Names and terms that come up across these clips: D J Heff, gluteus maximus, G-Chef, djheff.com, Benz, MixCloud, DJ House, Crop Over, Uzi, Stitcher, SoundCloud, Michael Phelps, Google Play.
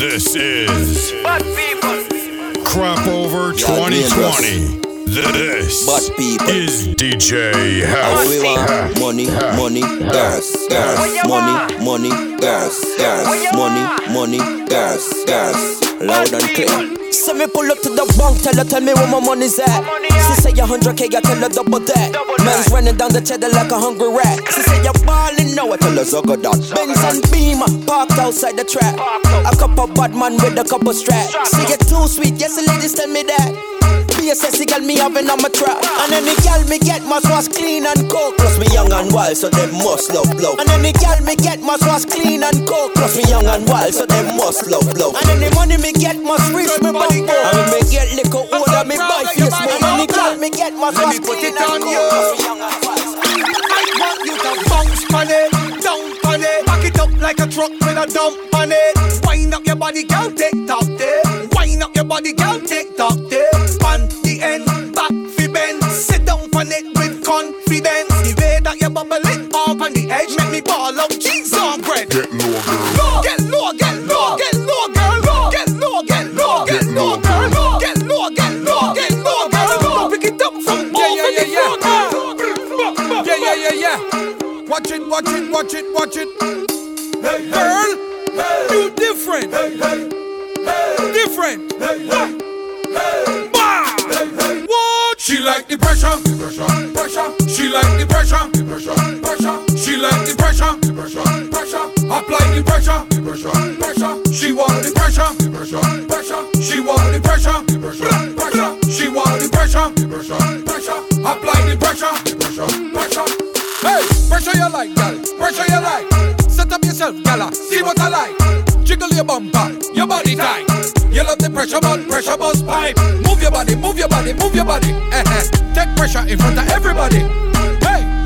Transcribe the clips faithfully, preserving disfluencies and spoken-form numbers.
This is Butt People Crop Over twenty twenty. This Butt People is D J House. We want money, money, gas, gas, money, money, gas, gas, money, money, gas, gas. Loud and clear. So me pull up to the bank, tell her, tell me where my money's at. She say a hundred K, I tell her double that. Man's running down the cheddar like a hungry rat. She say you're ballin', now I tell her Zogga dot. Benz and Beamer parked outside the trap. A couple bad man with a couple straps. She get too sweet, yes the ladies tell me that. Be a sexy girl, me having on my trap. And any girl me get must was clean and cold. Plus me young and wild, so they must love blow. And any girl me get must was clean and cold. Plus me young and wild, so they must love blow. And any money me get must reach me. I mean, me get liquor older, me buy this man. Money girl, me get my fast put it on you. I want you to bounce on it, dump on it. Pack it up like a truck with a dump on it. Wind up your body, girl, tick tock there. Wind up your body, girl, tick tock there. On the end, back fi bend. Sit down on it with confidence. The way that you bubble it up on the edge, make me ball up cheese on bread. Get low, girl. Get low, get low, get low, girl. Get low, girl, no. Get low, get low, get low, girl, no. Pick it up from yeah, yeah, yeah, yeah. Floor, yeah, yeah, yeah, yeah. Watch it, watch it, watch it, watch it. Hey, hey. Girl, hey. You different. Hey, hey. Hey. Different. Hey, hey. Hey. Bah. Hey, hey. What? She like the pressure. The pressure, pressure. She like the pressure. The pressure, pressure. She like the pressure. The pressure, pressure. Apply the pressure, the pressure, pressure. She want the pressure, the pressure, pressure. She want the pressure, the pressure, pressure. She want the pressure, the pressure, pressure. Apply the pressure, the pressure, pressure. Hey, pressure you like, gal, pressure you like. Set up yourself, gala, see what I like. Jiggle your bumper, your body tight. You love the pressure, but pressure bust pipe. Move your body, move your body, move your body. Eh-eh. Take pressure in front of everybody.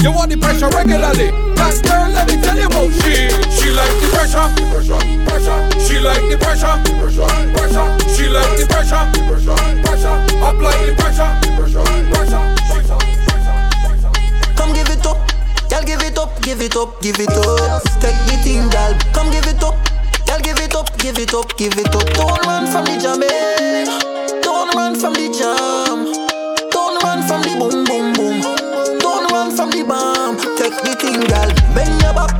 You want the pressure regularly. That girl, let me tell you about she. She like the pressure, the pressure, pressure. She like the pressure, the pressure, pressure. She like the pressure, the pressure, pressure. Apply the pressure, the pressure, pressure. Pressure, pressure, pressure. Come give it up, y'all give it up, give it up, give it up. Take the thing, girl. Come give it up, y'all give it up, give it up, give it up. Don't run from the jam, eh? Don't run from the jam. Don't run from the boom, boom, boom. From the bomb, take the thing, girl. Bend your back,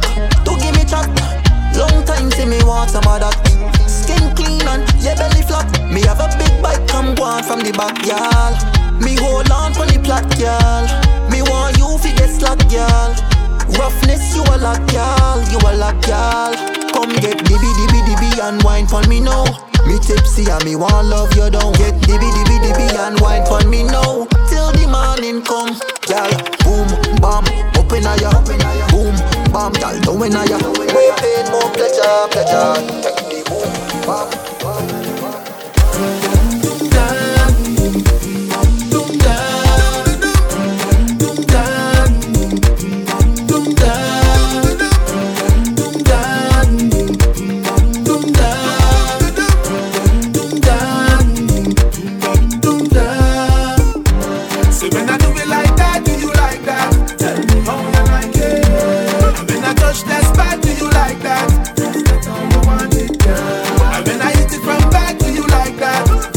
to give me chat. Long time see me want some of that. Skin clean and your belly flat. Me have a big bike, come on from the back, y'all. Me hold on for the plot, y'all. Me want you fi get slack, y'all. Roughness, you a lot, y'all. You a lot, y'all. Come get dibby, dibby, dibby and wine for me now. Me tipsy and me want love, you don't get dibby, dibby, dibby and wine for me now. Till the morning come. Y'all, boom, bam, up in a ya. Boom, bam, y'all down in a ya. We paid more pleasure, pleasure. Take the boom, bam. Doom down, doom down, doom down, doom down, doom down, doom down. See when I do it like. Like that, that's all you wanted, girl. And when I hit it from back, do you like that?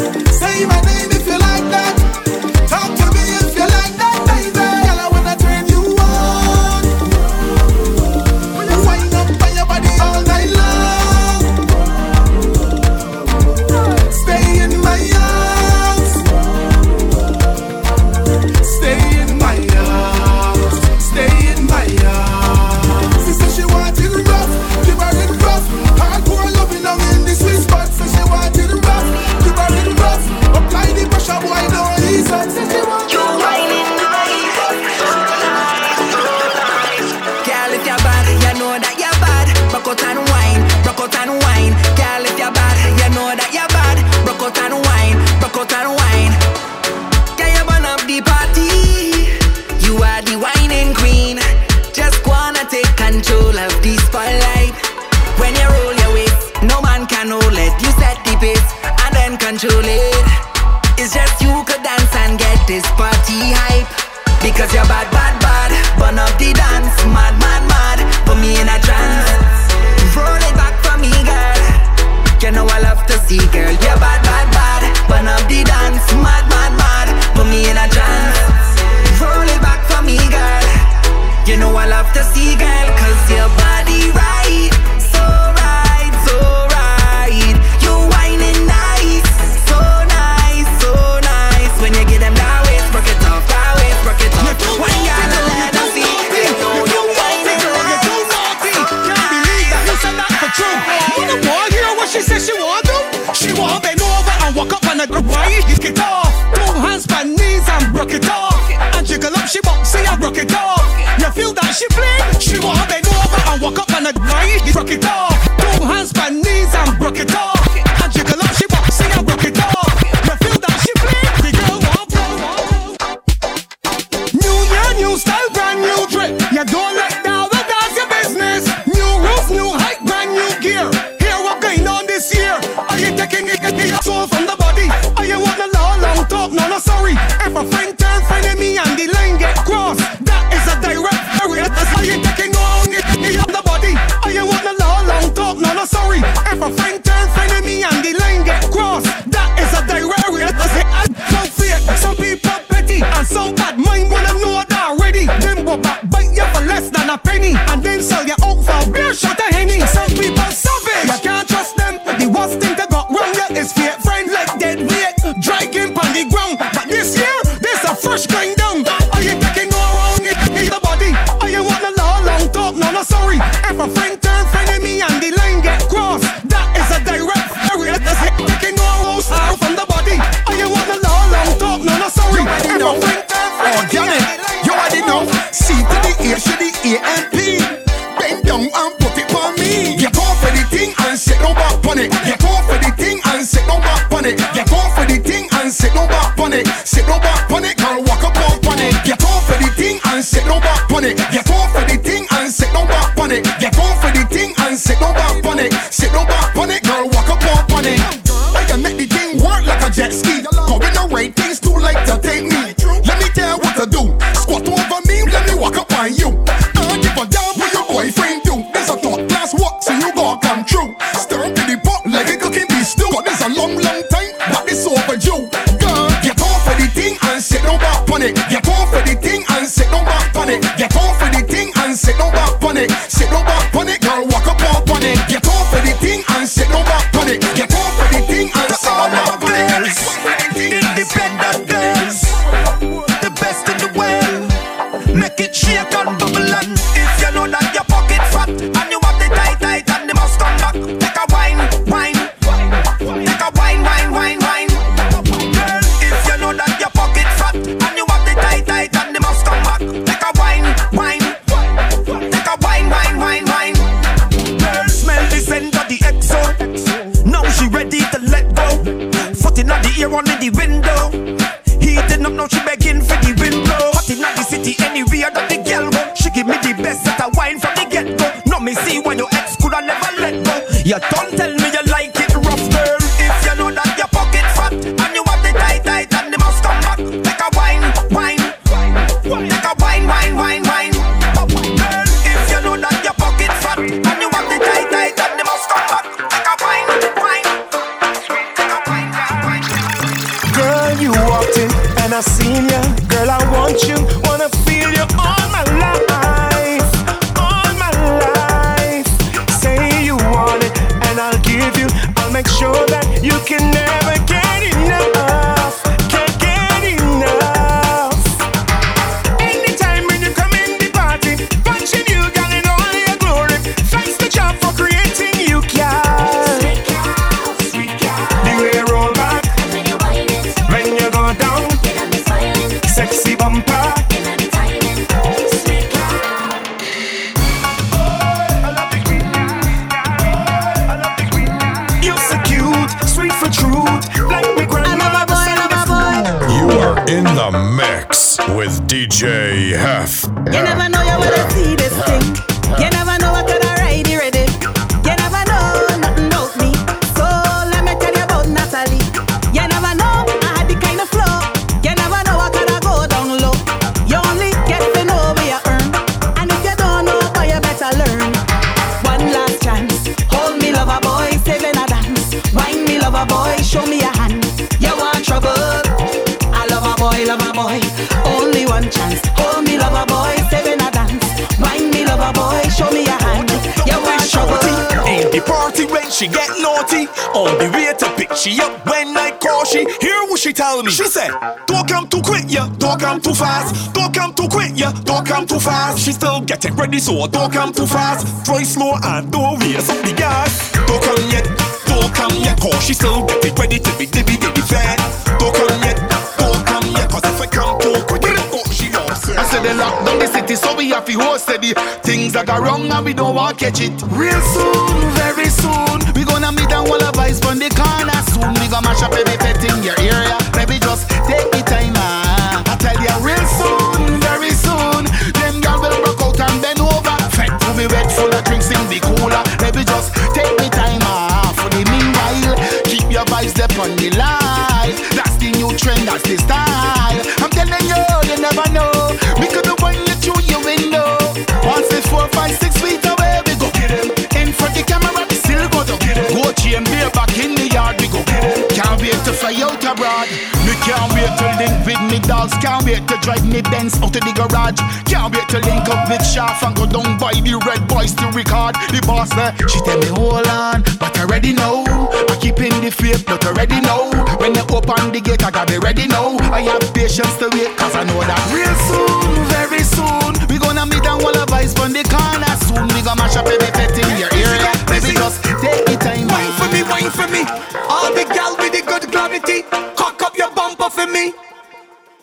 I love to see, girl. You're bad, bad, bad. Burn up the dance, mad, mad, mad. Put me in a trance. Roll it back for me, girl. You know I love to see, girl, 'cause your body right. So right, so right. You whining nice. So nice, so nice. When you get them that waist, broke it off, that waist, broke it off. One girl I love to see, you know you whining nice. Can't believe that you said that for true. What the boy hear what she said she want to? She want to bend over and walk up on a group right. Kick it off, two hands by knees and broke it off. And jiggle up, she boxy and broke it off. Feel that she playing, she want to bend over and walk up on a guy. Rock it off, two hands by knees and rock it off. And jiggle up, she boxing and rock it off. You feel that she playing, the girl want to. New year, new style, brand new drip. You don't let down, but that's your business. New roof, new height, brand new gear. Hear what going on this year? Are you taking it, getting your soul from the body? Are you want a long, long talk? No, no, sorry. If a friend turn friend of me and the line get crossed, that is a direct. Are you taking on it? You have the body. Are you want a long, long talk? No, no, sorry. If a friend turn friend of me and the line get crossed, that is a direct reaction. So fear, some people petty and so bad. Mine wanna know that already. Them go back bite you for less than a penny, and then sell you out for beer shot of Henny. Some people savage, you can't trust them. The worst thing that got wrong here is fake friend like dead weight, dragging on the ground. But this year, this a fresh going down. Are you taking on it? You the body. No, no, sorry. If a friend turn friend of me and the line get crossed, that is a direct area. That's it. Taking all those out from the body. Are you want a long, long talk? No, no, sorry. If a friend turn friend of me and the line get crossed. You already know. C to the A, to the A and P. Bend down and put it on me. Get off for the thing and sit no back on it. Get off for the thing and sit no back on it. Get off for the thing and sit no back on it. Sit no back on it and walk up on it. Get off for the thing and sit no back on it. Get off for the thing. Sit no back on it. Get off for the thing and sit no back on it. Sit no back on it, girl, walk up on it. I can make the thing work like a jet ski. Go in the right, things too late to take me. Let me tell what to do. Squat over me, let me walk up on you. I don't give a damn what your boyfriend do. There's a thought class walk, so you gotta come true. Stir up in the pot like a cooking be stew. But this a long, long time, but it's overdue. Girl, get off for the thing and sit no back on it. Get off for the thing and sit no back on it. Get off for the thing and sit no back. Sit no back on it, girl, walk up on it. Get off for the thing and sit no back on it. Get off for the thing and sit no back on it. Independent girls, the best in the world. Make it shake and bubble and if you know that your pocket fat and you want the tight tight and the must come back. Take a wine, wine, take a wine, wine, wine, wine. Girl, if you know that your pocket fat and you want the tight tight and the must come back. Take a wine, wine. Not the ear on the window. Heating up now, she begging for the window. Hot in the city, anywhere that the girl go. She give me the best that I wine from the get go. Now me see when your ex coulda never let go. You don't tell me you like it rough, girl. If you know that your pocket fat and you have the tight tight and the must come back. Take a wine, wine, take a wine, wine, wine, wine. Girl, if you know that your pocket fat and you have the tight tight and the must come back. Take a wine, wine. You walked in and I seen ya. Girl, I want you, wanna feel you all my life. All my life. Say you want it and I'll give you. I'll make sure that you can never get enough. Can't get enough. Anytime when you come in the party, watching you girl in all your glory. Thanks to job for creating you, girl. With D J Heff. You never know you wanna see this thing. You never know I could already ready. You never know nothing about me. So let me tell you about Natalie. You never know I had the kind of flow. You never know I could go down low. You only get to know where you earn. And if you don't know, boy, you better learn. One last chance. Hold me, lover boy, save and a dance. Why a boy, show me a hand. You want trouble? I love a boy, love a boy, only one chance. Oh, me love a boy, say when I dance. Mind me love a boy, show me a hand. You want trouble? In the party when she get naughty, on the way to pick she up when I call she. Hear what she tell me. She said, don't come too quick, yeah, don't come too fast. Don't come too quick, yeah, don't come too fast. She still getting ready, so don't come too fast. Try slow and don't waste the gas. Don't come yet, don't come yet, cause she still getting ready to be dibby dibby fat. Don't come yet, don't come yet, cause if I come too quick, oh, she loves it. I said they lock down the city, so we have to hold steady. Things that are wrong and we don't want to catch it. Real soon, very soon, we gonna meet and all of us from the corner soon. We gonna mash up every pet in your area, maybe just take the time. Ah. I tell you, real soon, very soon, them girls will rock out and bend over. Fed to be wet, full of drinks in the cooler, maybe just take the time off. For the meanwhile, keep your vibes there on the line. That's the new trend, that's the style. I'm telling you, you never know. We could find you through your window. Once it's four, five, six feet away, we go get him. In front of the camera, we still go to get him. Go chain beer back in the yard, we go get him. Can't wait to fly out abroad. Me can't wait to link with me dolls. Can't wait to drive me Benz out of the garage. Can't wait to link up with Shaft and go down by the Red Boys to record. The boss there, she tell me hold on, but I already know. I keep in the faith, but I already know. When they open the gate, I gotta be ready now. I have patience to wait, cause I know that real soon, very soon, we gonna meet and all of us from the corner soon. We gonna mash up every pet in your area. Baby, just take the time. Wine for me, wine for me. All the gal with the good gravity, cock up your bumper for me.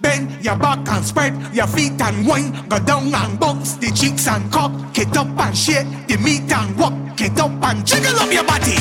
Bend your back and spread your feet and wine. Go down and bounce the cheeks and cock it up and shake the meat and walk it up and jiggle up your body.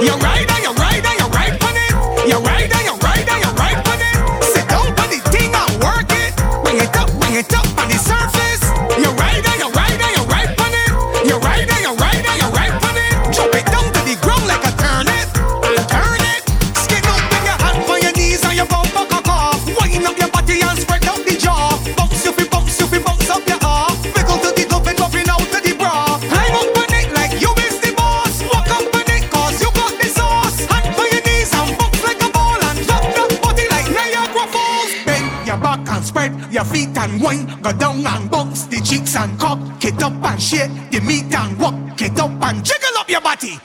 You ride and you ride and you ride on it. You ride and you ride and you ride on it. Sit down on the thing and work it. Bring it up, bring it up on the surface. You ride and you ride and you ride on it. You ride and you ride and you ride on it. Drop it down to the ground like a turnip and turn it. Skin out with your hand on your knees and your bumper cock off. Wind up your body and spread out the jaw. Bounce, yuppie, bounce, yuppie, bounce up your arm. Wiggle to the glove and buffing out to the bra. Climb up on it like you is the boss. Walk up on it cause you got the sauce. Hand on your knees and bounce like a ball and drop that body like Niagara Falls. Bend your back and spread your feet and wine. Go down and bounce the cheeks and cock it up and shake the meat and walk it up and jiggle up your body.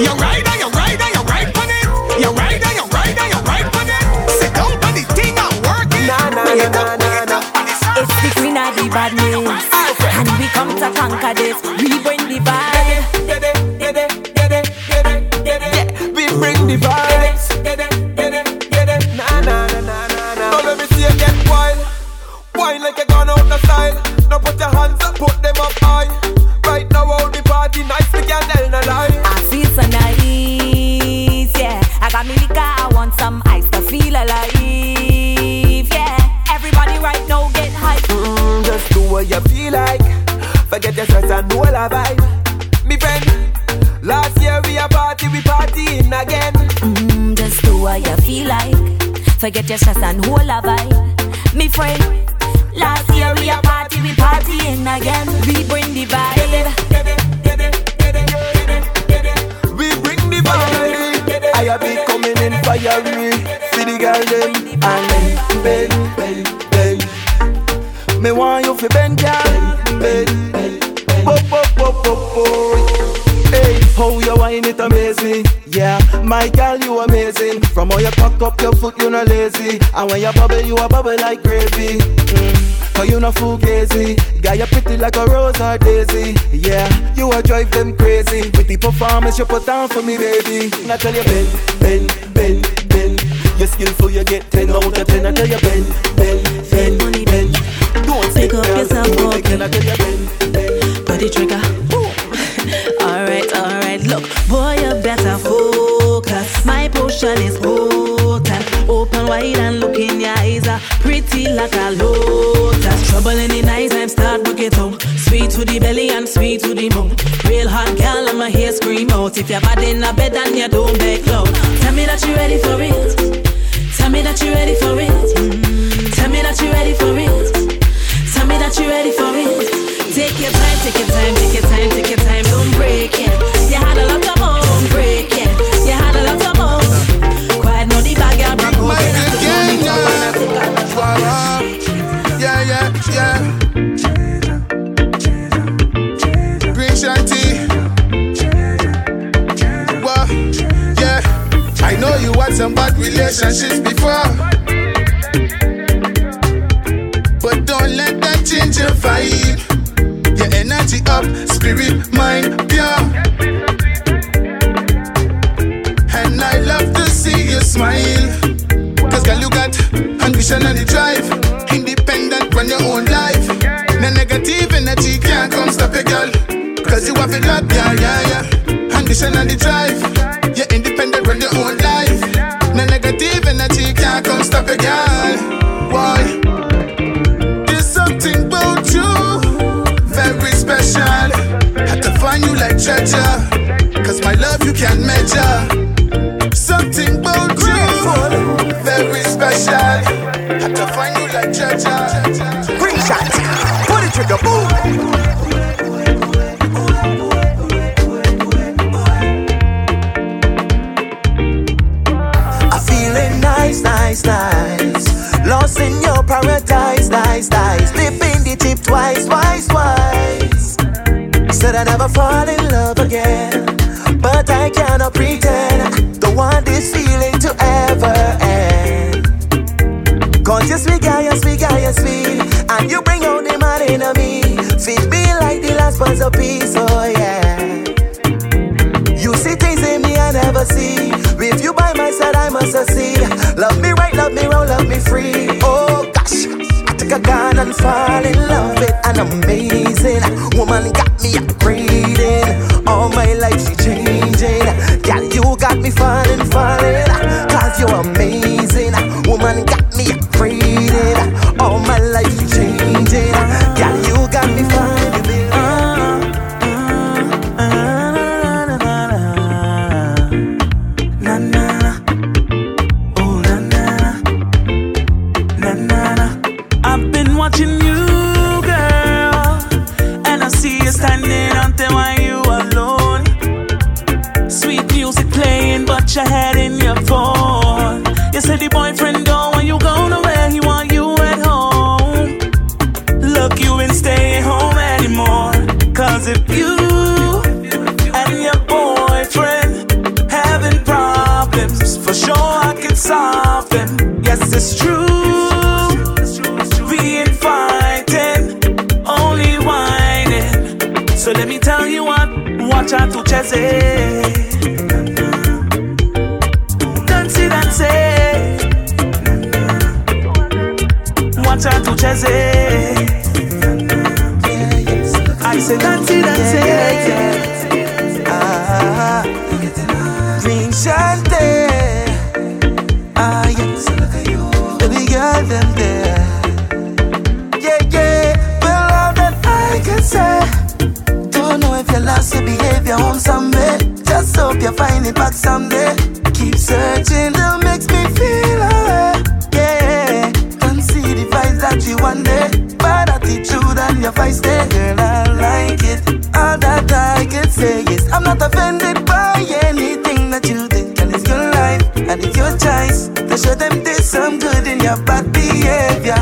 You ride and you ride and you ride on it. You ride and you ride and you ride on it. Sit down on the thing and work it. Nah, nah, nah, nah, nah, nah. It's the queen of the bad news, and we come to conquer this. We bring the vibe. Yeah, we bring the vibes. Nah, nah, nah, nah, nah, nah. Now let me see you get wild. Wine like you gone out of style. Now put your hands up, put them up high. Right now all the party nice, we can't tell no lie. I feel so nice, yeah. I got me liquor, I want some ice to feel alive, yeah. Everybody right now get hype. Mm, just do what you feel like. Forget your stress and all our vibe. Me friend, last year we a party, we partying again. Mm, just do what you feel like. Forget your stress and all our vibe. Me friend. Last year we a party, we partying again. We bring the vibe. We bring the vibe. I a be coming in fiery. See the girl them and then bend, bend, bend. Me want you fi bend, girl. Bend, bend, bend. Pop, pop, pop, pop, pop. Hey, how you wine it amaze me. Yeah, my girl you amazing. From how you cock up your foot you no lazy. And when you bubble you a bubble like gravy. Mm, cause you no fugazi. Girl you pretty like a rose or daisy. Yeah, you a drive them crazy. With the performance you put down for me baby. And I tell you bend, bend, bend, bend. You're skillful you get ten out of ten. I tell you bend, bend, bend, bend, bend. Don't pick up yourself walking. I tell you bend, bend. Body trigger. Alright, alright, look, boy, you better focus. My potion is potent. Open wide and look in your eyes, are pretty like a lotus. Trouble in the nighttime, start book it out. Sweet to the belly and sweet to the mouth. Real hot girl, I'ma hear scream out. If you're bad in a bed and you don't back loud. Tell me that you ready for it. Tell me that you ready for it. Mm-hmm. Tell me that you ready for it. Tell me that you ready for it. Take your time, take your time, take your time, take your time. Don't break it. You had a lot of hope. Don't break it. You had a lot of hope. some bad relationships before, but don't let that change your vibe. Your energy up, spirit, mind pure. And I love to see you smile, 'cause girl you got ambition and the drive, independent on your own life. No negative energy can't come stop a girl, 'cause you have it up, yeah, yeah, yeah. Ambition and the drive, you're independent on your own life. No negative energy can't come stop a girl. Why? There's something about you very special. Had to find you like treasure, 'cause my love you can't measure. Something about you very special. Had to find you like treasure. Green shot. Trigger, boom. I'm feeling nice, nice, nice. Lost in your paradise, nice, nice. Flipping the tip twice, twice, twice. Said I'd never fall in love again, but I cannot pretend. Don't want this feeling to ever end. 'Cause you're sweet, girl, you're sweet, girl, you're sweet, and you bring out the mad in me. Feed me like the last one's a piece, oh yeah. You see things in me I never see. With you by my side I must succeed. Love me right, love me wrong, love me free. Oh gosh, I took a gun and fall in love with an amazing woman. Got me upgrading, all my life she changing. Girl, you got me falling, falling, 'cause you're amazing. Woman got me upgrading, all my life you changing. Yeah, you got me fine, baby. Na na na, oh na na, na na na. I've been watching you, girl, and I see you standing out there while you alone. Sweet music playing, but your head in your phone. You said the boyfriend don't want you going away, he want you. If you and your boyfriend having problems, for sure I can solve them. Yes, it's true. We ain't fighting, only whining. So let me tell you what, watch out to chase. Don't see that say. Watch out to chase. I said, that's it, that's it. Ah, green shante. Ah, yes. Baby girl, them there. Yeah, yeah. The love that I can say. Don't know if you lost your behavior home someday. Just hope you find it back someday. Keep searching, that makes me feel away. Yeah, don't see the vibes that you one day. Bad attitude and your vice there, girl, I like it. All that I can say is I'm not offended by anything that you did. Girl, it's your life and it's your choice to show them there's some good in your bad behavior.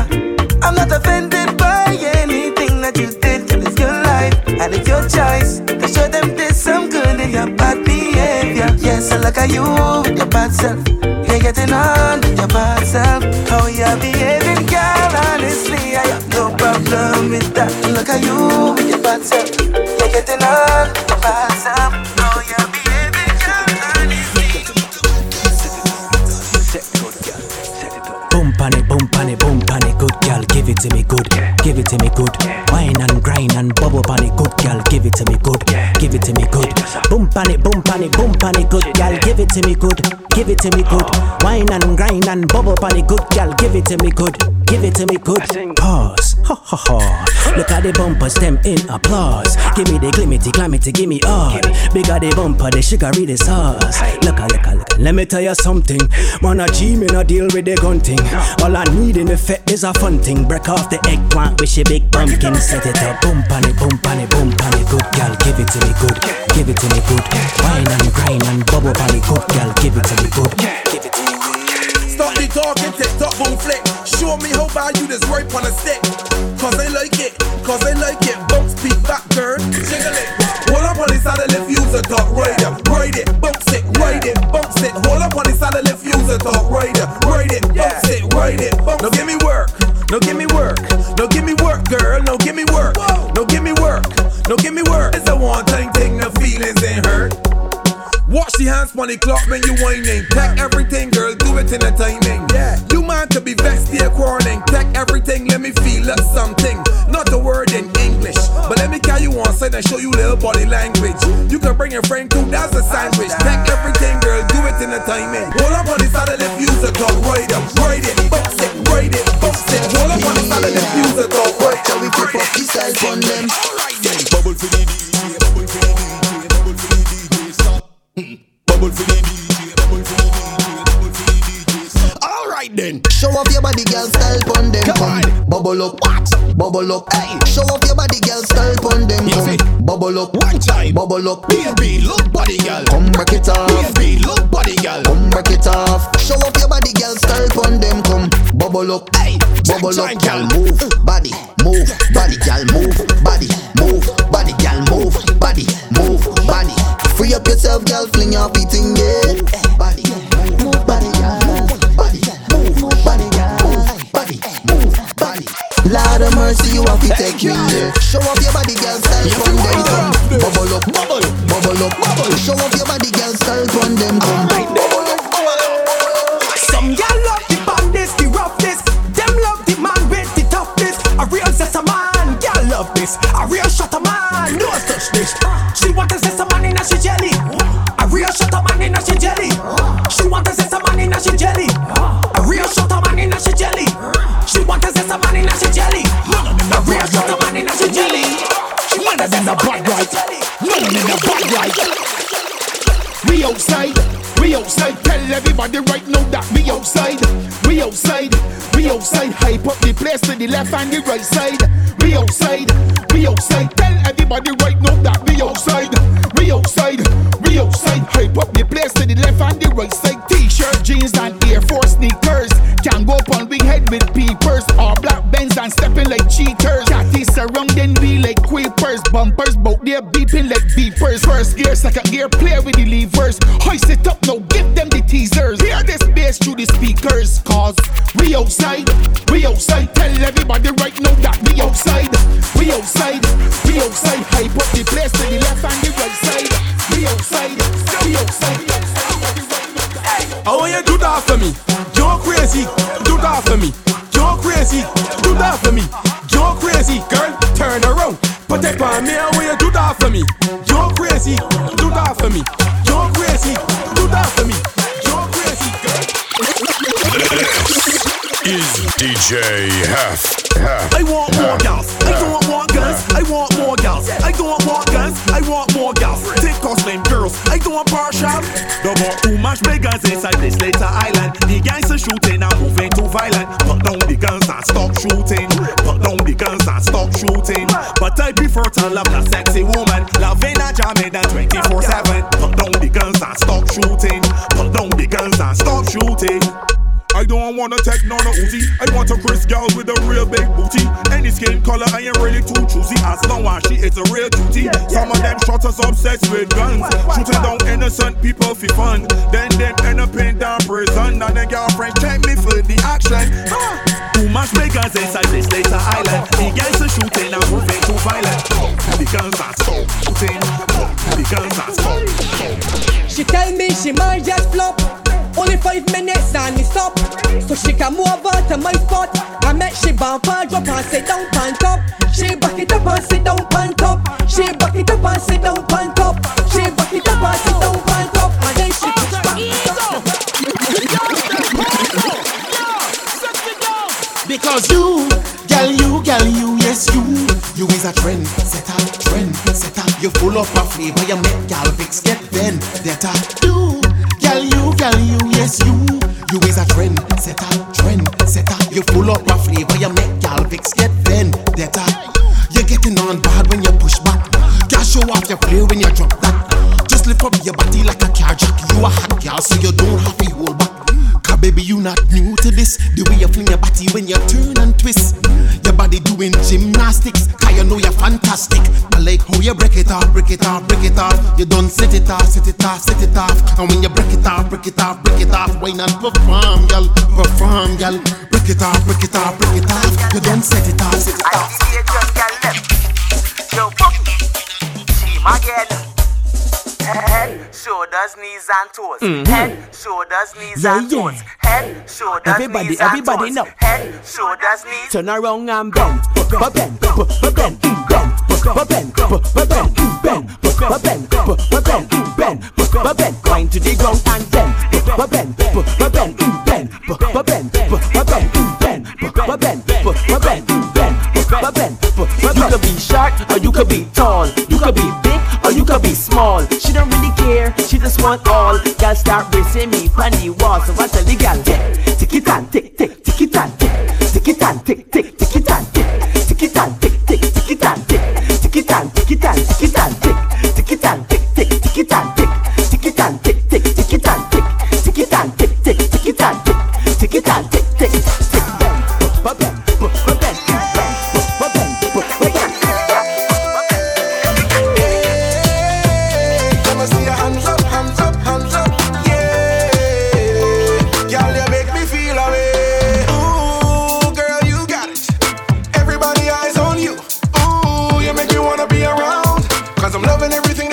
I'm not offended by anything that you did. Girl, it's your life and it's your choice to show them there's some good in your bad behavior. Yes, I look at you with your bad self. You're getting on with your bad self. How you're behaving, girl, honestly, I have no problem with that. Look at you with your bad self. You're getting on with your bad self. How you're behaving, girl, honestly. Boom, panny, boom, panny, boom, panny, good girl, give it to me good. Give it to me good. Wine and grind and bubble panny, good girl, give it to me good. Give it to me good. Boom, panny, boom, panny, boom, panny, good girl, give it to me good. Give it to me good. Wine and grind and bubble panny, good girl, give it to me good. Give it to me good. Pause. Ha ha ha. Look at the bumpers, them in applause. Give me the glimity, glamity, give me all. Bigger the bumper, the sugary, the sauce. Look at, look at, look at. Let me tell you something. Man, a G, me no deal with the gun thing. All I need in effect is a fun thing. Break off the eggplant with your big pumpkin. Set it up. Boom, panny, boom, panny, boom, panny, good girl, give it to me good. Give it to me good. Wine and grind and bubble panny, good girl, give it to me good. Give it to me good. Stop the talking, take top boom flick. Show me how bad you this work on a stick. 'Cause I like it, 'cause I like it. Bounce beat back, girl, jiggle it. Hold up on the saddle if you's a dog rider. Ride it, bounce it, ride it, bounce it. Hold up on the saddle if you's a the clock when you whining. Tech everything, girl, do it in a timing. Yeah. You man to be vexed, dear quarreling. Tech everything, let me feel up something. Not a word in English, but let me carry you on side and show you little body language. You can bring your friend too, that's a sandwich. Tech everything, girl, do it in a timing. Hold up on the side of the fuser, talk, ride up, ride it, box it, ride it, box it. Hold up on the side of the fuser, talk, ride it, we keep up the size on them. Bubble for the D J, bubble for the D J, bubble for the D J, stop. Bubble for the D J, bubble for the D J, bubble for the D J, stop. Alright then. Show off your body, girl, style on them. Come on. Bubble up, bubble up, hey. Show off your body, girl, style on them. Bubble up, one time, bubble up. Baby, look body, girl, come back it off. Baby, look body, girl, come back it off. Show off your body, girl, style on them. Come, bubble up, hey. Bubble up, girl, move, body, move, body, girl, move, body, move, body, girl, move, body, move, body. Free up yourself, girl, fling your feet in, yeah. Body, move, body, girl, body, move, body, girl, move, body, move, body. Lord of mercy, you have to take me there. Show off your body, girl, style from them. Come, bubble up, bubble, bubble up, bubble. Show off your body, girl, style from them. Come, bubble up, bubble up. Some girl love the bandits, the roughness. Them love the man with the toughness. A real sister man, girl love this. A real shutter man, no such this. She want a sister man in a she jelly. A real shutter man in a she jelly. She want a sister man in a she jelly. A real shutter man in a she jelly. She want a sister man in a she jelly. A real shutter man in a she jelly. She want us in the bag right. No one in the bag right. We outside, we outside. Tell everybody right now that we outside, we outside, we outside. Hype up the place to the left and the right side. We outside, we outside. Tell everybody right now that we outside, we outside, we outside. Hype up the place to the left and the right side. T-shirt, jeans, and Air Force sneakers. Can go up on big head with peepers. All black Benz and stepping like cheaters. Catties surrounding we like queepers. Bumpers both there beeping like beepers. First gear, second gear, play with the levers. Hoist it up now, give them the teasers. Hear this bass through the speakers. Cause we outside, we outside. Tell everybody right now that we outside, we outside, we outside. Hype up the place to the left and the right side. We outside, we outside, we outside. I want you to do that for me. You're crazy, do that for me. You're crazy, do that for me. You're crazy, girl, turn around. Put that on me, I want you to do that for me. You're crazy, do that for me. You're crazy, do that for me. You're crazy, girl. This is D J House. I want more girls, I don't want guns, I want more girls, I don't want guns, I want more girls. Take cosplaying girls, I don't want partial. There were too much big guns inside this little island. The gangs are shooting and moving too violent. Put down the guns and stop shooting. Put down the guns and stop shooting. But I prefer to love the sexy woman. Loving and jamming that twenty-four seven. Put down the guns and stop shooting. Put down the guns and stop shooting. I don't wanna take none of Uzi. I want a crisp girl with a real big booty. Any skin color, I ain't really too choosy. As long as she is a real duty. Some of them shotters obsessed with guns, shooting down innocent people for fun. Then them end up in down prison. And then girlfriends check me for the action. Huh. Too much big guns inside this little island. The guys are shooting and moving too violent. The guns are shooting. The guns are shooting. She tell me she might just flop. Only five minutes and it's up. So she can move over to my spot. I make she bumper drop and sit down pan top. She back it up and sit down pan top. She back it up and sit down pan top. She back it up and sit down pan top. And then she push back. Because you, girl, you, girl, you, yes you. You is a trend, set up, trend, set up. You full of a flavor, you make gal fix get then. That I do. Girl, you, girl, you, yes, you. You is a trend, set up, trend, set up. You full up my flavor, you make gal fix get then, that up. You're getting on bad when you push back. Girl, show off your play when you drop that. Just lift up your body like a car jack. You a hot girl, so you don't have to hold back. Cause baby, you not new to this. The way you fling your body when you turn and twist. Your body doing gymnastics. Cause you know you're fantastic. I like how you break it off, break it off, break it off. You don't set it off, set it off, set it off. And when you break it off, break it off, break it off. Why not perform, y'all? Perform, y'all. Break it off, break it off, break it off. You don't set it off, set it off. I see a young girl left. Yo, Bucky. See him again. Hey, shoulders, knees and toes. Mm-hmm. Head, shoulders, knees yeah, and toes. Yeah. Head, shoulders, everybody, knees everybody and toes. Everybody, everybody now. Head, shoulders, knees. Turn around and bend, bend, bend, bend, bend, bend, bend, bend. Ba bend, ba bend, bend, ba bend, grind to the ground and bend. Ba bend, ba bend, bend, ba bend, ba bend, bend, ba bend, ba bend, bend, ba bend. You could be short or you could be tall. You could be big or you could be small. She don't really care, she just want all. Girl start bracing me on the wall, so I tell the girl, tick, tick it and tick, tick, tick it and tick, tick it and tick, tick, tick it and tick, tick it and tick, tick, tick it and tick, tick it and tick it and tick it and tick. Tick tick tick and tick, tick and tick tick tick and tick, tick and tick tick tick and tick, tick and tick tick tick. Ba ben, ba ben, ba ben, ba ben, ba ben. Hey, come and see your hands up, hands up, hands up, yeah. Girl, you make me feel away. Ooh, girl, you got it. Everybody eyes on you. Ooh, you make me wanna be around, 'cause I'm loving everything.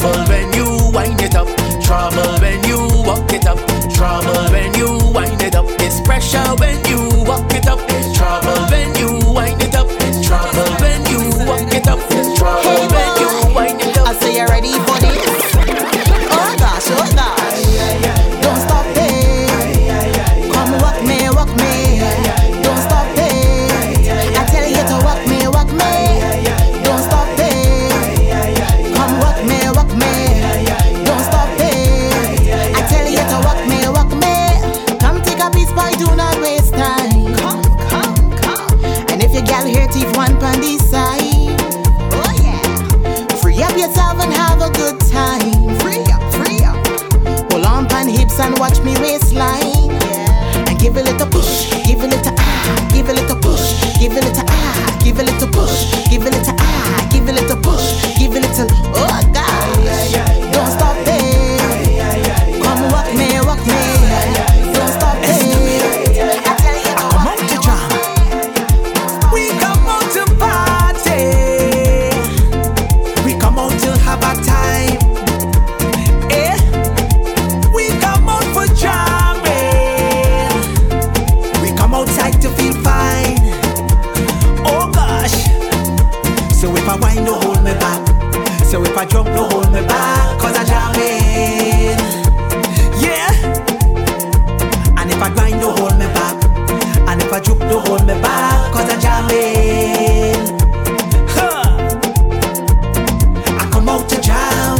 Trouble when you wind it up. Trouble when you walk it up. Trouble when you wind it up. It's pressure when you walk it up. It's trouble when you wind it up. It's trouble when you walk it up. It's trouble hey, when you wind it up. I say you're ready for this. Oh gosh, oh gosh. Don't stop it. Come walk me, walk me. Don't stop it. I tell you to walk me, walk me. Don't stop it. Come walk me, walk me. Don't stop it. I tell you to walk me, walk me. Come take a piece, boy, do not waste time. Come, come, come. And if your gal here teeth one pon this side, oh yeah. Free up yourself and have a good time. Free up, free up. Pull on pon hips and watch me waistline. Yeah. And give a little push, give a little ah, give a little push, give a little ah, give a little push, give a little ah, give a little push, give a little oh gosh. Don't stop it. Come walk me, walk me. Don't stop it. I tell you to walk me, walk me. We come out to party. We come out to have a time. Eh? We come out for jamming. We come outside to feel fine. Oh gosh. So if I whine, no hold me back. So if I jump, no hold me back. Cause I jamming. Yeah. And if I grind, no hold me back. And if I juke, no hold me back. Cause I jamming. Huh. I come out to jam.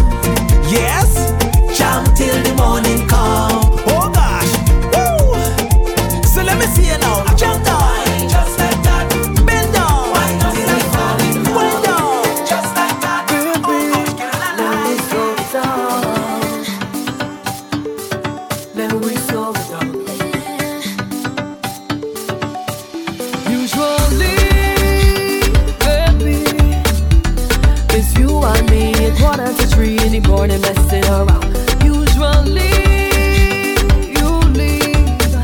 Yes. Jam till the morning come. Oh gosh. Woo. So let me see you now. Jam down. Just like that. Bend down. Why not till the morning come? Wind down. Just like that. Usually, baby, it's you and me at quarter to three in the morning messing around. Usually, you leave,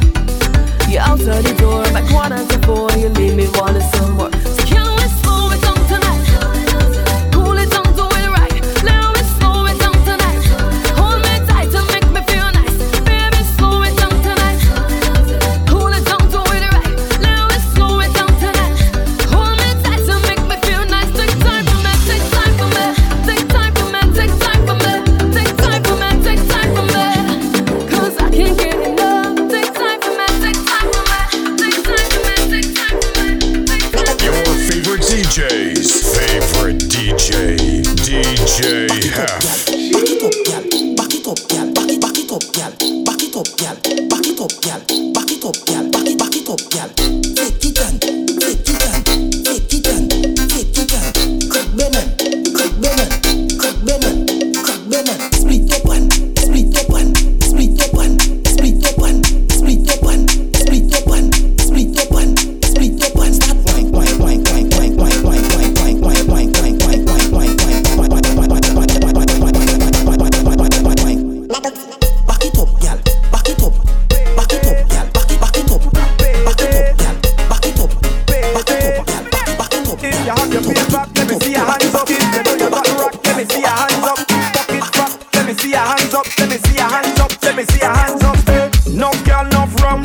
you're out of the door by quarter to four, you leave me wanting some more. So can we slow it down tonight? Cool it down to it right. Now we slow it down tonight. Hold me tight to make me feel nice. Baby, slow it down tonight. Cool it down to it right. Now we slow it down tonight. Hold me tight to make me feel nice. Take time for me, take time for me. Take time for me, take time for me. Take time for me, take time for me. Cause I can't get enough. Take time for me, take time for me. Take time for me, take time for me. Take time for me. Your favorite D J's favorite D J, D J Heff. Back it up, gal. Back it up, gal. Back it, back it up, gal. Back it up, gal. Back it up, gal. Back it up, gal. Back it, back it up, gal. Take it down, take it down, take it down, take it down. Crack banana, crack banana, crack banana, crack banana. Split up one, split up one, split up one, split up one, split up one, split up one, split up one, split up one. Start wine, wine, wine, wine, wine, wine, wine, wine, wine, wine, wine, wine, wine, wine, wine, wine. Back it up, gal. Back it up. Back it up, gal. Back it, back it up. Back it up, gal. Back it up. Back it up, gal. Back it, back it up. If you have your feet back, let me see your hands up. If you know you got the rock, let me see your hands up. Pop it back, let me see your hands up. Let me see your hands up. Let me see your hands up. Eh, no girl, no rum.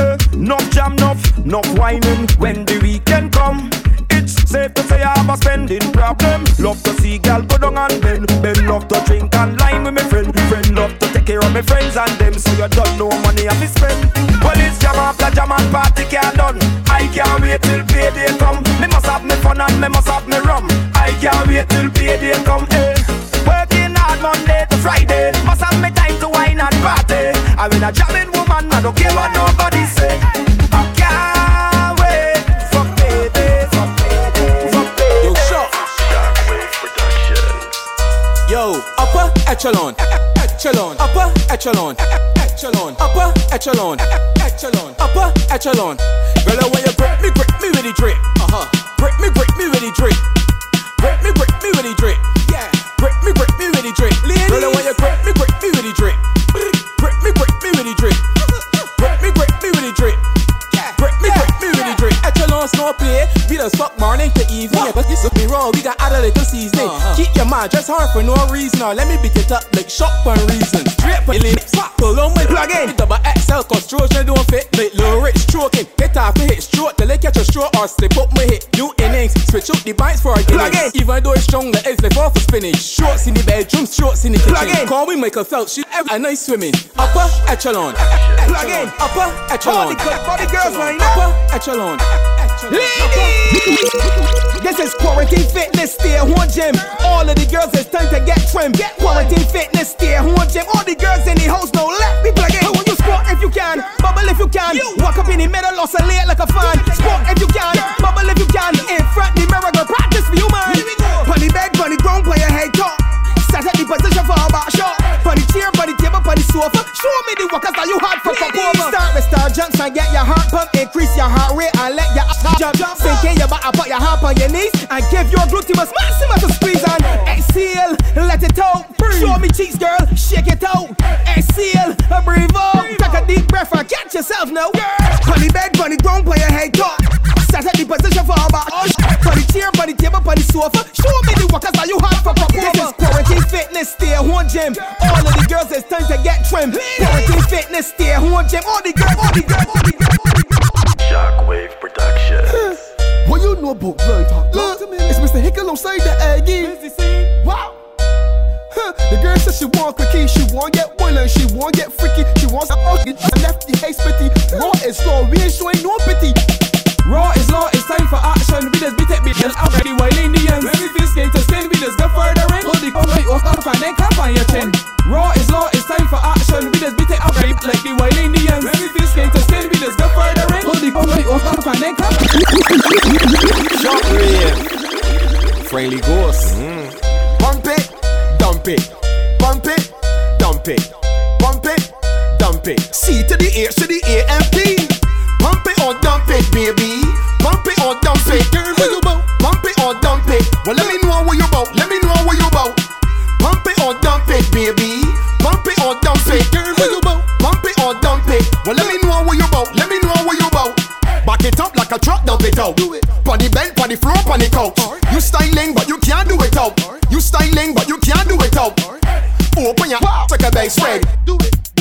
Eh, no jam, no no whining. When the weekend come, it's safe to say I have a spending problem. Love to see girl go down and bend. Bend love to drink and line with me friend. Friend love to take care of my friends and them. So you don't know money I be spend. Well it's jam after jam and party can't done. I can't wait till payday come. Me must have me fun and me must have me rum. I can't wait till payday come. Eh. Working hard Monday to Friday. Must have me time to wine and party. I win a jamming woman, I don't care what nobody say. I can't. Yo, upper echelon, echelon, upper echelon, echelon, upper echelon, echelon, upper echelon. Girl, when you grip me, grip me with the drip. Uh huh. Grip me, grip me with the drip. Grip me, grip me with the drip. Yeah. Grip me, grip me with the drip. Girl, when you grip me, grip me with the drip. Grip me, grip me with the drip. Grip me, grip me with the drip. Grip me, grip me with the drip. Echelon, snow play, be the fuck. morning to evening. Cause this will be raw, we got other little seasoning. Keep your mind just hard for no reason. Let me beat it up like shop for reason. Straight for lips, pull on my plug in. Double X L construction don't fit. Like low rich stroking. Hit off a hit stroke till they catch a stroke or slip up my hit. New innings, switch up the bites for a game. Even though it's strong, the eggs left off for spinach. Shorts in the bedroom, shorts in the kitchen. Call me Michael Phelps, she a nice swimming. Upper echelon. Plug in. Upper echelon. Body girls line up. Upper echelon. Ladies. This is Quarantine Fitness, stay at home gym. All of the girls, it's time to get trimmed. Quarantine Fitness, stay at home gym. All the girls in the house now, let me plug in. But when you squat if you can, bubble if you can. Walk up in the middle or lay it like a fan. Squat if you can, bubble if you can. In front the mirror, go practice for you, man. Bunny bed, bunny ground, play a head talk. Set up the position for a back shot. Bunny chair, bunny table, bunny sofa. Show me the workers that you had for Crop Over. Start with star jumps and get your heart pump. Increase your heart rate and let your jump, jump, thinking about I put your hand on your knees and give your gluteus maximus a squeeze and exhale, let it out. Show me cheeks, girl, shake it out. Exhale, breathe out. Take a deep breath and catch yourself now. Bunny bed, bunny ground, play a head talk. Set up the position for a back. Bunny chair, bunny table, bunny sofa. Show me the workers that you have for Crop Over. This is Quarantine Fitness, stay at home gym. All of the girls, it's time to get trimmed. Quarantine Fitness, stay at home gym. All the girls, all the girls, all the girls. Shockwave Productions. What you know about life? Look, it's Mister Hickle outside the Aggie. Wow. Huh. The girl says she want quickie, she want get one and she want get freaky. She wants a fucking lefty, hey spitty. Raw is law, we ain't showing no pity. Raw is law, it's time for action. We just beat it, beat it out, ready while Indians. When we feel scared to stand, we just go further in. Hold the cup right off up and then clap on your chin. Raw is law, it's time for action. We just beat it out, ready like the wild Indians. When we feel scared to stand, we just go further in. Hold the cup right off up and then clap. Shockwave. Friendly Ghost. Mm. Pump it, dump it. Pump it, dump it. Pump it, dump it. C to the H to the A M P. Pump it or dump it, baby. Pump it or dump it. Girl, what you about? Pump it or dump it. Well, let me know what you about. Let me know what you about. Pump it or dump it, baby. Pump it or dump it. Girl, what you about? Pump it or dump it. Well, let me know what you about. Let me know what you about. Back it up like a truck, dump it out. Pony bend, pony floor, pony couch. You styling, but you can't do it out. You styling, but you can't do it out. Open your mouth like a bag spread.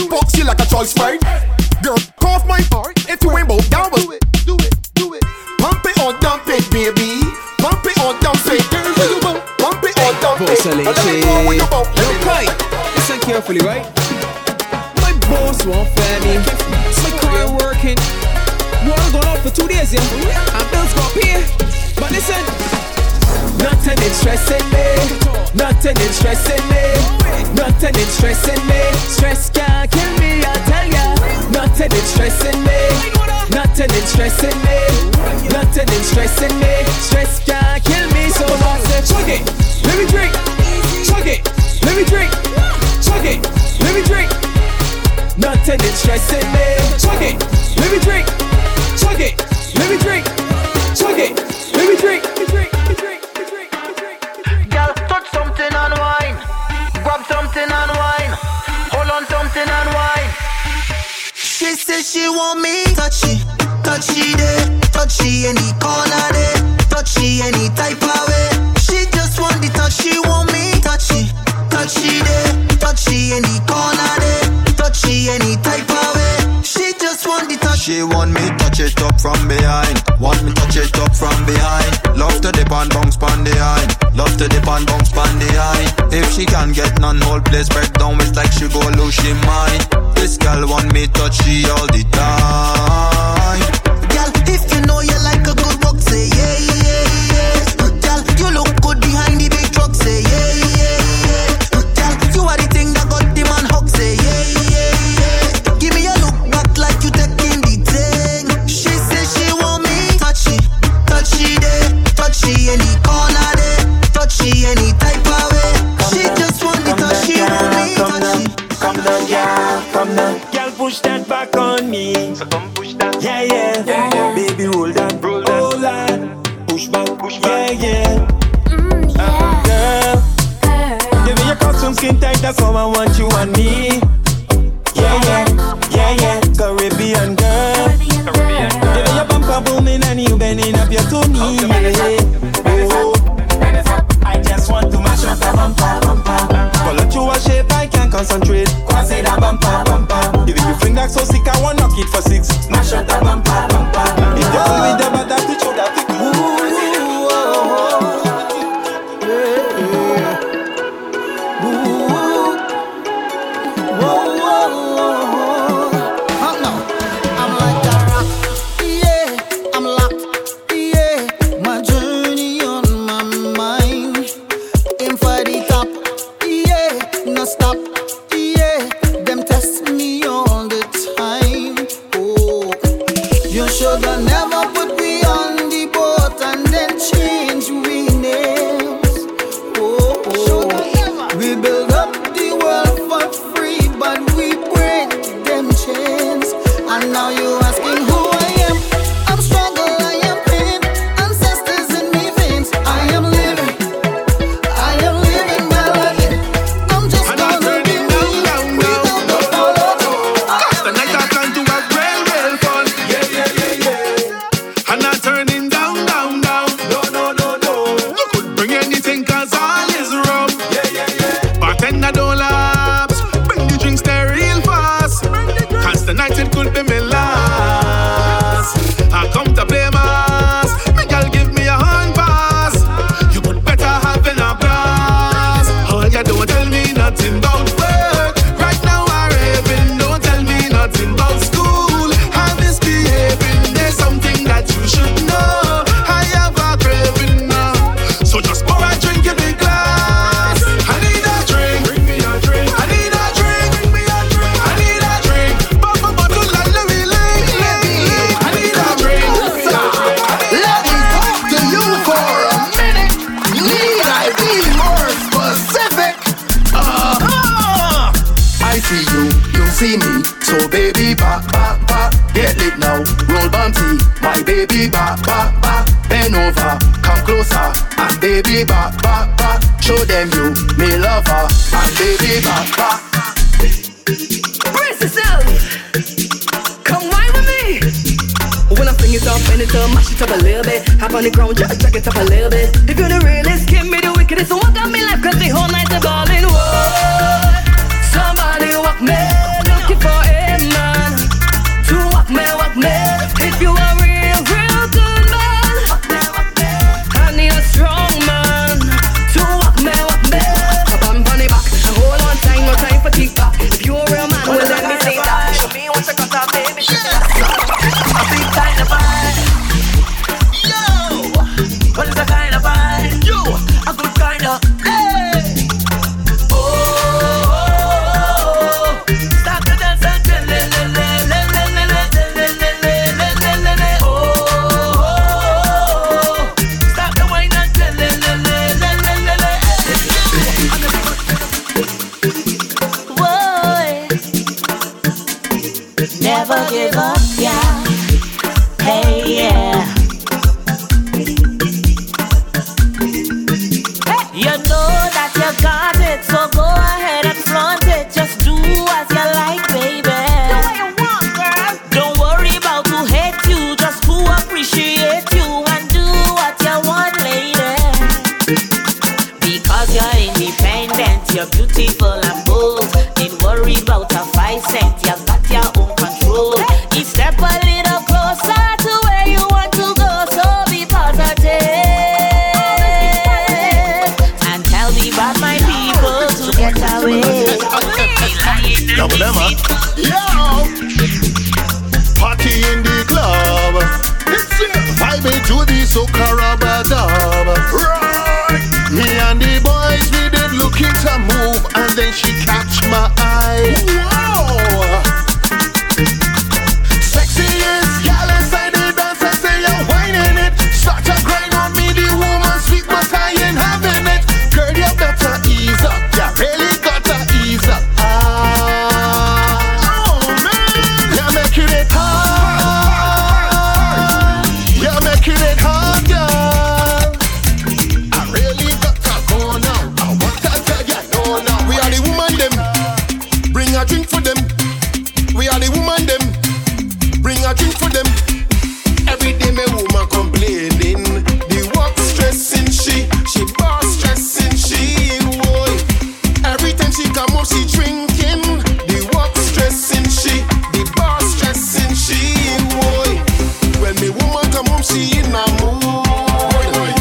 Box you like a choice spread. Girl, cough my heart if you ain't both down. Do it, do it, do it. Pump it or dump it, baby. Pump it or dump it. Girl, you bump, pump it or dump it. Let me know when you bump. Look right, listen carefully, right? My boss won't fire me. My car working. Water gone off for two days, yeah. And bills got paid. But listen, nothing is stressing me. Nothing is stressing me. Nothing is stressing me. Stress can't kill me, I tell ya. Nothing is stressing me. Nothing is stressing me. Nothing is stressing me. Stress can't kill me, so I said, chug it, let me drink. Chug it, let me drink. Chug it, let me drink. Nothing is stressing me. Chug it, let me drink. Chug it, let me drink. Chug it, let me drink. Girl, touch something and wine. Grab something and wine. Hold on something and wine. She says she want me touchy, touchy there, touchy any corner there, touchy any type of way. She just want the touch, she want me touchy, touchy there, touchy any corner there, touchy any type of way. She just want the touch. She want me touch it up from behind, want me touch it up from behind. Love to dip on bounce pon the hind, love to dip on bounce pon the hind. If she can't get none, whole place break down. It's like she go lose she mind. This girl want me touchy all the time. Girl, if you know you like a good rock, say yeah, yeah, yeah. Girl, you look good behind the big truck, say yeah, yeah, yeah. Girl, you are the thing that got the man hooked, say yeah, yeah, yeah. Give me a look back like you taking the thing. She says she want me touchy, touchy there, touchy any corner there, touchy any type of way. She just want me touchy, want me touchy. Come down, girl, come down. Girl, push that back on me. So come push that. Yeah, yeah, yeah, yeah. Baby, roll that, roll that. Roll that. Push back, push back. Yeah, yeah. Mm, yeah. Uh, girl, girl. Give me your costume skin tight, that's how I want you and me. Yeah, yeah, yeah, yeah. Caribbean girl. Caribbean girl. Give me your bumper booming and and you bending up your tummy. Oh, I just want to mash up the bumper, bumper. Follow through a shape, I can't concentrate. Quasi the bumper, bumper. If you fling that so sick, I won't knock it for six. Mash up the bumper, bumper. If you do it, the better to show that to do. Bring a drink for them. Every day my woman she drinking, the work stressing she, the bar stressing she, boy. When me woman come home, she in a mood,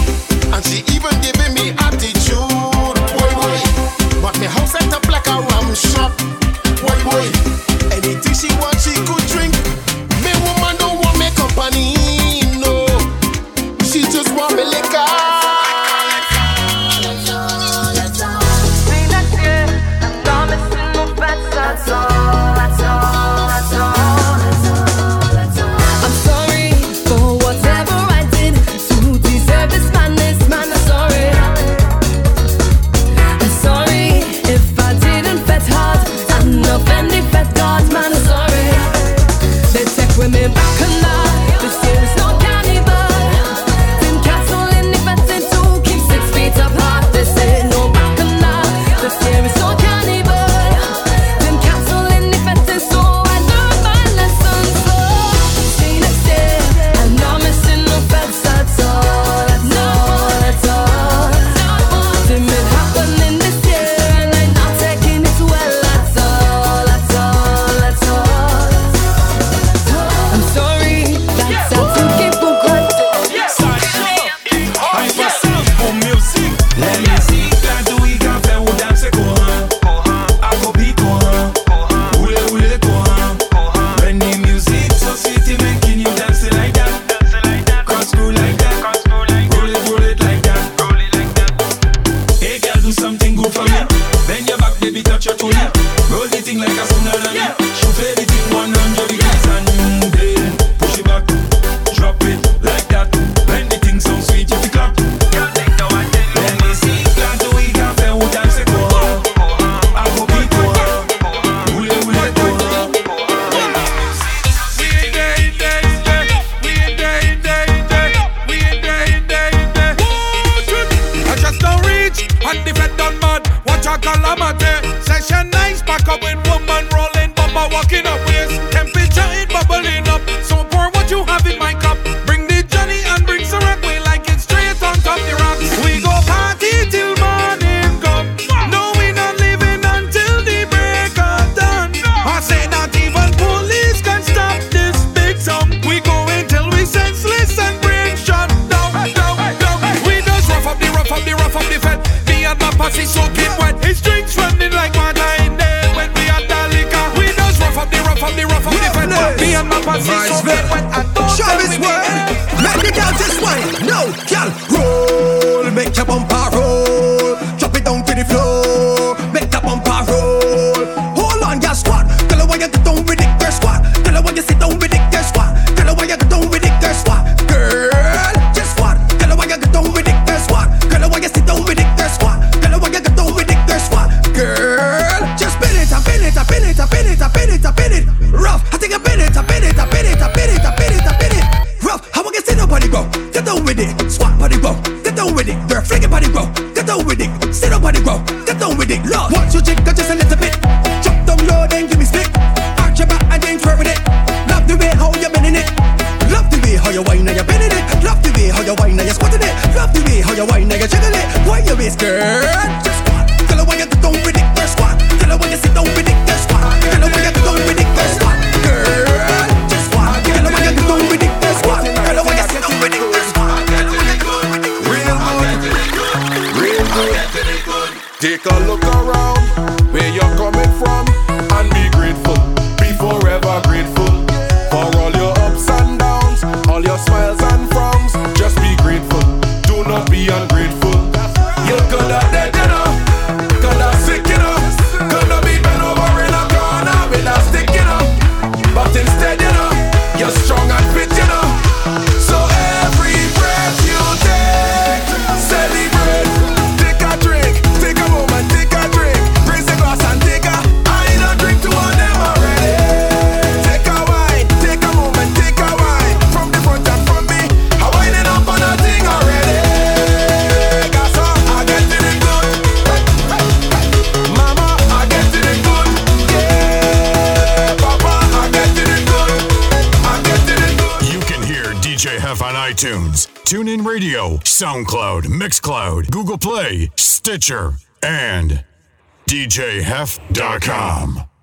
and she even giving me attitude, boy, boy. But me house set up like a ram shop, boy, boy. Anything she want, she could drink. Me woman don't want me company, no. She just want me liquor. SoundCloud, MixCloud, Google Play, Stitcher, and D J heff dot com.